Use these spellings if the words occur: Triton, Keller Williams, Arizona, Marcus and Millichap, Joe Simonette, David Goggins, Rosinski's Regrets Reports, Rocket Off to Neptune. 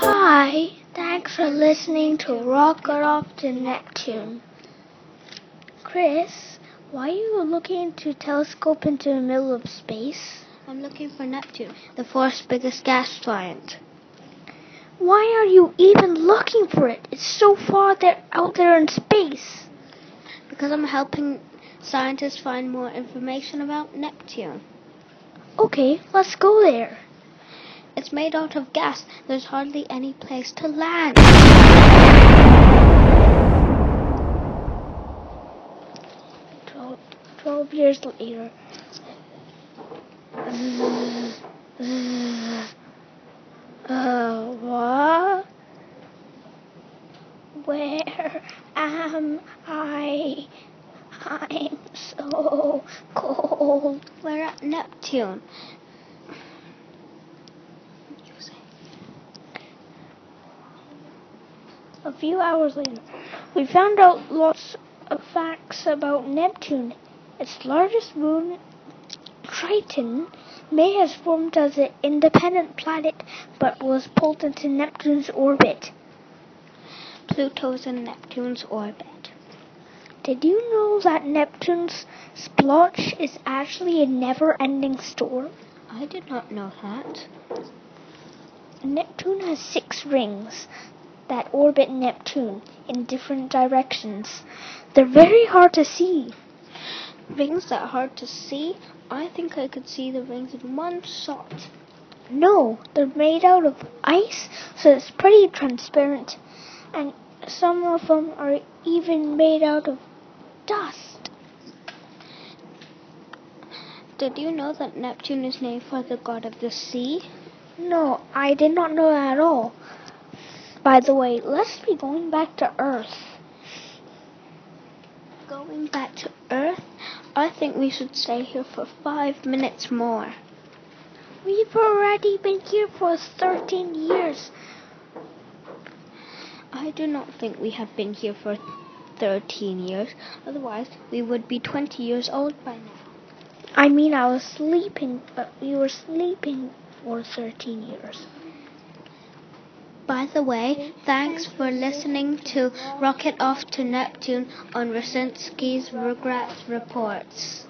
Hi, thanks for listening to Rocket Off to Neptune. Chris, why are you looking to telescope into the middle of space? I'm looking for Neptune, the fourth biggest gas giant. Why are you even looking for it? It's so far out there in space. Because I'm helping scientists find more information about Neptune. Okay, let's go there. It's made out of gas. There's hardly any place to land. Twelve years later. What? Where am I? I'm so cold. We're at Neptune. A few hours later, we found out lots of facts about Neptune. Its largest moon, Triton, may have formed as an independent planet, but was pulled into Neptune's orbit. Pluto's in Neptune's orbit. Did you know that Neptune's splotch is actually a never-ending storm? I did not know that. Neptune has 6 rings that orbit Neptune in different directions. They're very hard to see. Rings that are hard to see? I think I could see the rings in one shot. No, they're made out of ice, so it's pretty transparent. And some of them are even made out of dust. Did you know that Neptune is named for the god of the sea? No, I did not know that at all. By the way, let's be going back to Earth. Going back to Earth? I think we should stay here for 5 minutes more. We've already been here for 13 years. I do not think we have been here for 13 years. Otherwise, we would be 20 years old by now. I mean, I was sleeping, but we were sleeping for 13 years. By the way, thanks for listening to Rocket Off to Neptune on Rosinski's Regrets Reports.